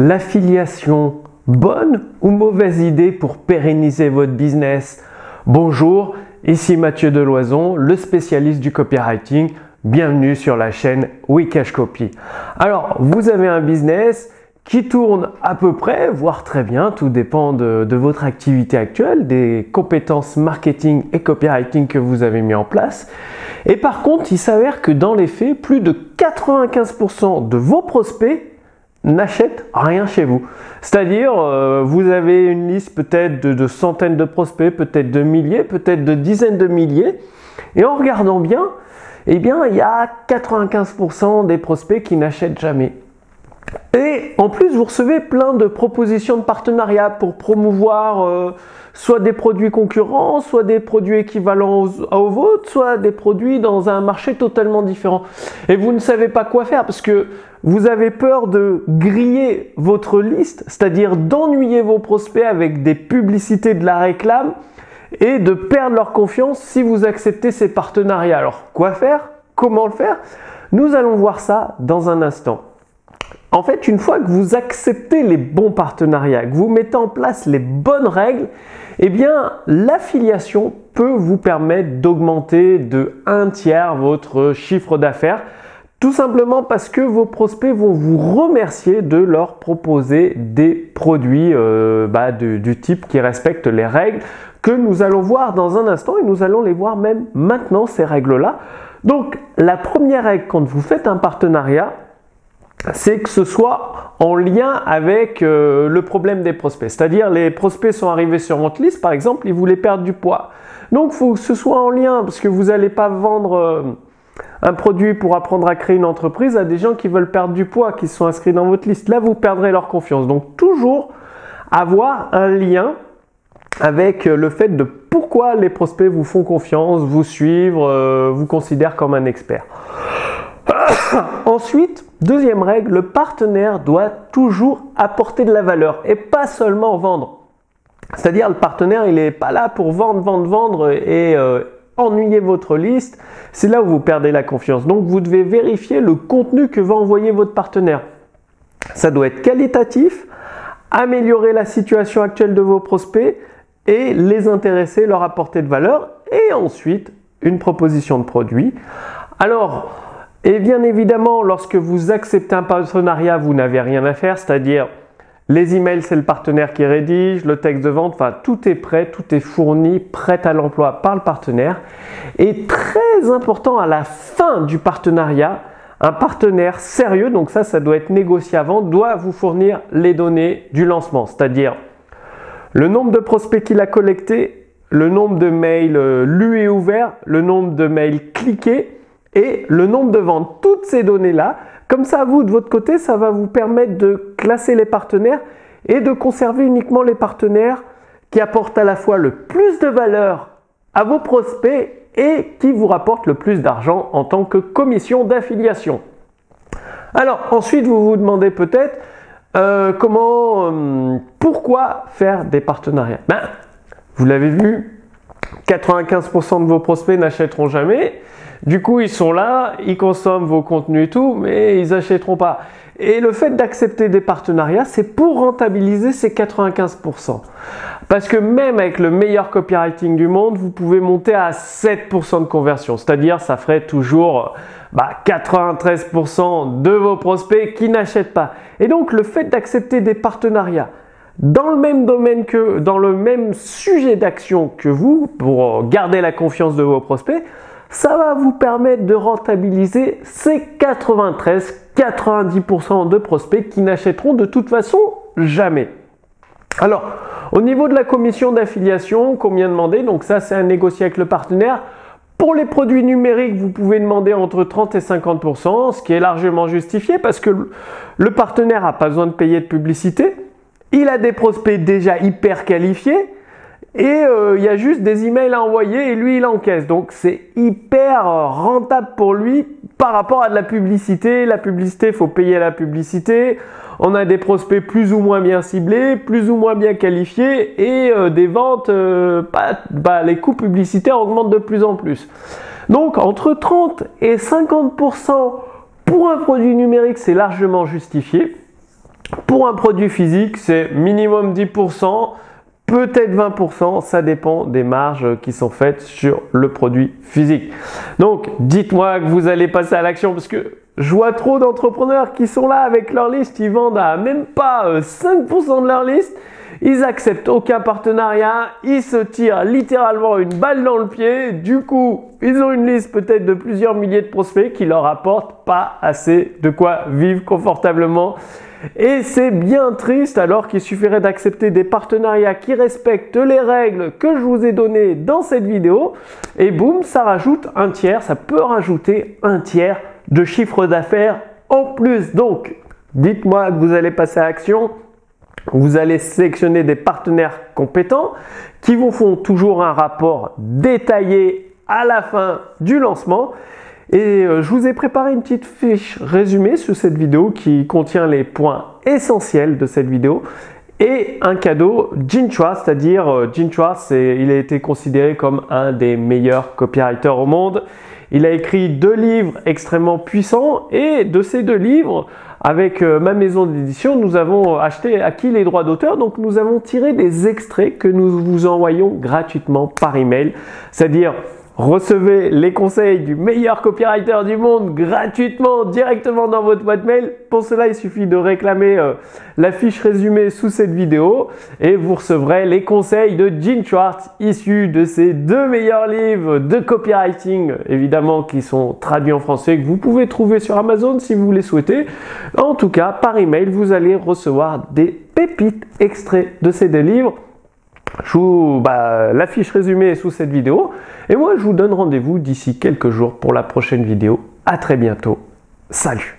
L'affiliation, bonne ou mauvaise idée pour pérenniser votre business? Bonjour, ici Mathieu Deloison, le spécialiste du copywriting. Bienvenue sur la chaîne We Cash Copy. Alors, vous avez un business qui tourne à peu près, voire très bien, tout dépend de votre activité actuelle, des compétences marketing et copywriting que vous avez mis en place. Et par contre, il s'avère que dans les faits, plus de 95% de vos prospects n'achètent rien chez vous. C'est-à-dire, vous avez une liste peut-être de centaines de prospects, peut-être de milliers, peut-être de dizaines de milliers. Et en regardant bien, eh bien, il y a 95% des prospects qui n'achètent jamais. Et en plus, vous recevez plein de propositions de partenariat pour promouvoir soit des produits concurrents, soit des produits équivalents aux vôtres, soit des produits dans un marché totalement différent. Et vous ne savez pas quoi faire parce que vous avez peur de griller votre liste, c'est-à-dire d'ennuyer vos prospects avec des publicités de la réclame et de perdre leur confiance si vous acceptez ces partenariats. Alors, quoi faire? Comment le faire? Nous allons voir ça dans un instant. En fait, une fois que vous acceptez les bons partenariats, que vous mettez en place les bonnes règles, eh bien, l'affiliation peut vous permettre d'augmenter de 1/3 votre chiffre d'affaires, tout simplement parce que vos prospects vont vous remercier de leur proposer des produits du type qui respectent les règles que nous allons voir dans un instant, et nous allons les voir même maintenant, ces règles-là. Donc, la première règle quand vous faites un partenariat, c'est que ce soit en lien avec le problème des prospects. C'est-à-dire, les prospects sont arrivés sur votre liste, par exemple, ils voulaient perdre du poids. Donc, il faut que ce soit en lien, parce que vous n'allez pas vendre un produit pour apprendre à créer une entreprise à des gens qui veulent perdre du poids, qui se sont inscrits dans votre liste. Là, vous perdrez leur confiance. Donc, toujours avoir un lien avec le fait de pourquoi les prospects vous font confiance, vous suivent, vous considèrent comme un expert. Ensuite, deuxième règle, le partenaire doit toujours apporter de la valeur et pas seulement vendre. C'est-à-dire, le partenaire, il n'est pas là pour vendre et ennuyer votre liste. C'est là où vous perdez la confiance. Donc, vous devez vérifier le contenu que va envoyer votre partenaire. Ça doit être qualitatif, améliorer la situation actuelle de vos prospects et les intéresser, leur apporter de valeur. Et ensuite, une proposition de produit. Alors, et bien évidemment, lorsque vous acceptez un partenariat, vous n'avez rien à faire, c'est-à-dire les emails, c'est le partenaire qui rédige, le texte de vente, enfin tout est prêt, tout est fourni, prêt à l'emploi par le partenaire. Et très important, à la fin du partenariat, un partenaire sérieux, donc ça doit être négocié avant, doit vous fournir les données du lancement, c'est-à-dire le nombre de prospects qu'il a collectés, le nombre de mails lus et ouverts, le nombre de mails cliqués, et le nombre de ventes, toutes ces données-là, comme ça, vous, de votre côté, ça va vous permettre de classer les partenaires et de conserver uniquement les partenaires qui apportent à la fois le plus de valeur à vos prospects et qui vous rapportent le plus d'argent en tant que commission d'affiliation. Alors, ensuite, vous vous demandez peut-être pourquoi faire des partenariats? Vous l'avez vu, 95% de vos prospects n'achèteront jamais. Du coup, ils sont là, ils consomment vos contenus et tout, mais ils n'achèteront pas. Et le fait d'accepter des partenariats, c'est pour rentabiliser ces 95%. Parce que même avec le meilleur copywriting du monde, vous pouvez monter à 7% de conversion. C'est-à-dire, ça ferait toujours 93% de vos prospects qui n'achètent pas. Et donc, le fait d'accepter des partenariats dans le même domaine que, dans le même sujet d'action que vous, pour garder la confiance de vos prospects, ça va vous permettre de rentabiliser ces 93-90% de prospects qui n'achèteront de toute façon jamais. Alors, au niveau de la commission d'affiliation, combien demander? Donc ça, c'est à négocier avec le partenaire. Pour les produits numériques, vous pouvez demander entre 30 et 50%, ce qui est largement justifié parce que le partenaire n'a pas besoin de payer de publicité. Il a des prospects déjà hyper qualifiés. Et il y a juste des emails à envoyer et lui, il encaisse. Donc, c'est hyper rentable pour lui par rapport à de la publicité. La publicité, il faut payer la publicité. On a des prospects plus ou moins bien ciblés, plus ou moins bien qualifiés et des ventes, les coûts publicitaires augmentent de plus en plus. Donc, entre 30 et 50% pour un produit numérique, c'est largement justifié. Pour un produit physique, c'est minimum 10%, peut-être 20%, ça dépend des marges qui sont faites sur le produit physique. Donc, dites-moi que vous allez passer à l'action parce que je vois trop d'entrepreneurs qui sont là avec leur liste, ils vendent à même pas 5% de leur liste, ils acceptent aucun partenariat, ils se tirent littéralement une balle dans le pied, du coup, ils ont une liste peut-être de plusieurs milliers de prospects qui leur apportent pas assez de quoi vivre confortablement. Et c'est bien triste alors qu'il suffirait d'accepter des partenariats qui respectent les règles que je vous ai données dans cette vidéo et boum, ça rajoute un tiers, ça peut rajouter un tiers de chiffre d'affaires en plus. Donc, dites-moi que vous allez passer à l'action, vous allez sélectionner des partenaires compétents qui vous font toujours un rapport détaillé à la fin du lancement. Et je vous ai préparé une petite fiche résumée sur cette vidéo qui contient les points essentiels de cette vidéo et un cadeau Gene Schwartz, c'est-à-dire Gene Schwartz, il a été considéré comme un des meilleurs copywriters au monde. Il a écrit 2 livres extrêmement puissants et de ces 2 livres, avec ma maison d'édition, nous avons acquis les droits d'auteur, donc nous avons tiré des extraits que nous vous envoyons gratuitement par email, c'est-à-dire recevez les conseils du meilleur copywriter du monde gratuitement, directement dans votre boîte mail. Pour cela, il suffit de réclamer la fiche résumée sous cette vidéo et vous recevrez les conseils de Gene Schwartz issus de ses 2 meilleurs livres de copywriting, évidemment, qui sont traduits en français, que vous pouvez trouver sur Amazon si vous les souhaitez. En tout cas, par email, vous allez recevoir des pépites extraits de ces 2 livres. Je vous la fiche résumée est sous cette vidéo et moi je vous donne rendez-vous d'ici quelques jours pour la prochaine vidéo. À très bientôt, salut.